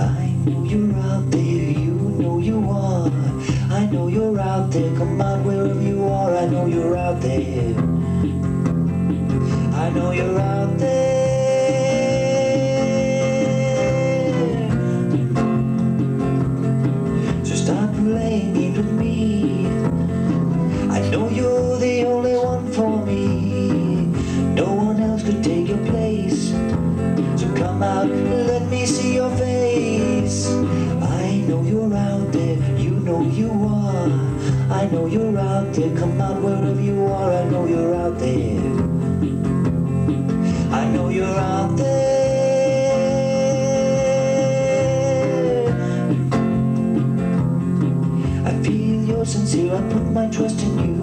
I know you're out there, you know you are. I know you're out there, come on, wherever you are. I know you're out there. I know you're out there. I know you're out there, come out wherever you are. I know you're out there. I know you're out there. I feel you're sincere, I put my trust in you.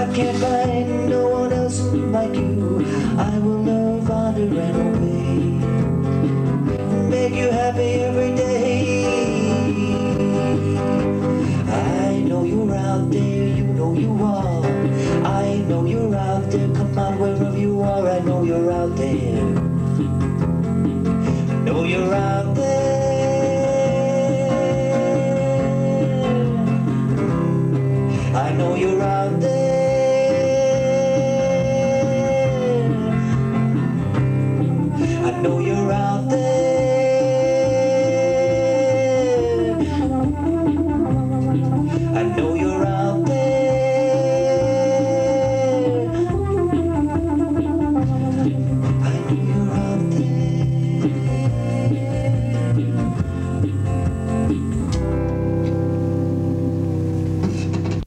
I can't find no one else like you. I will love, honor, and obey. Make you happy.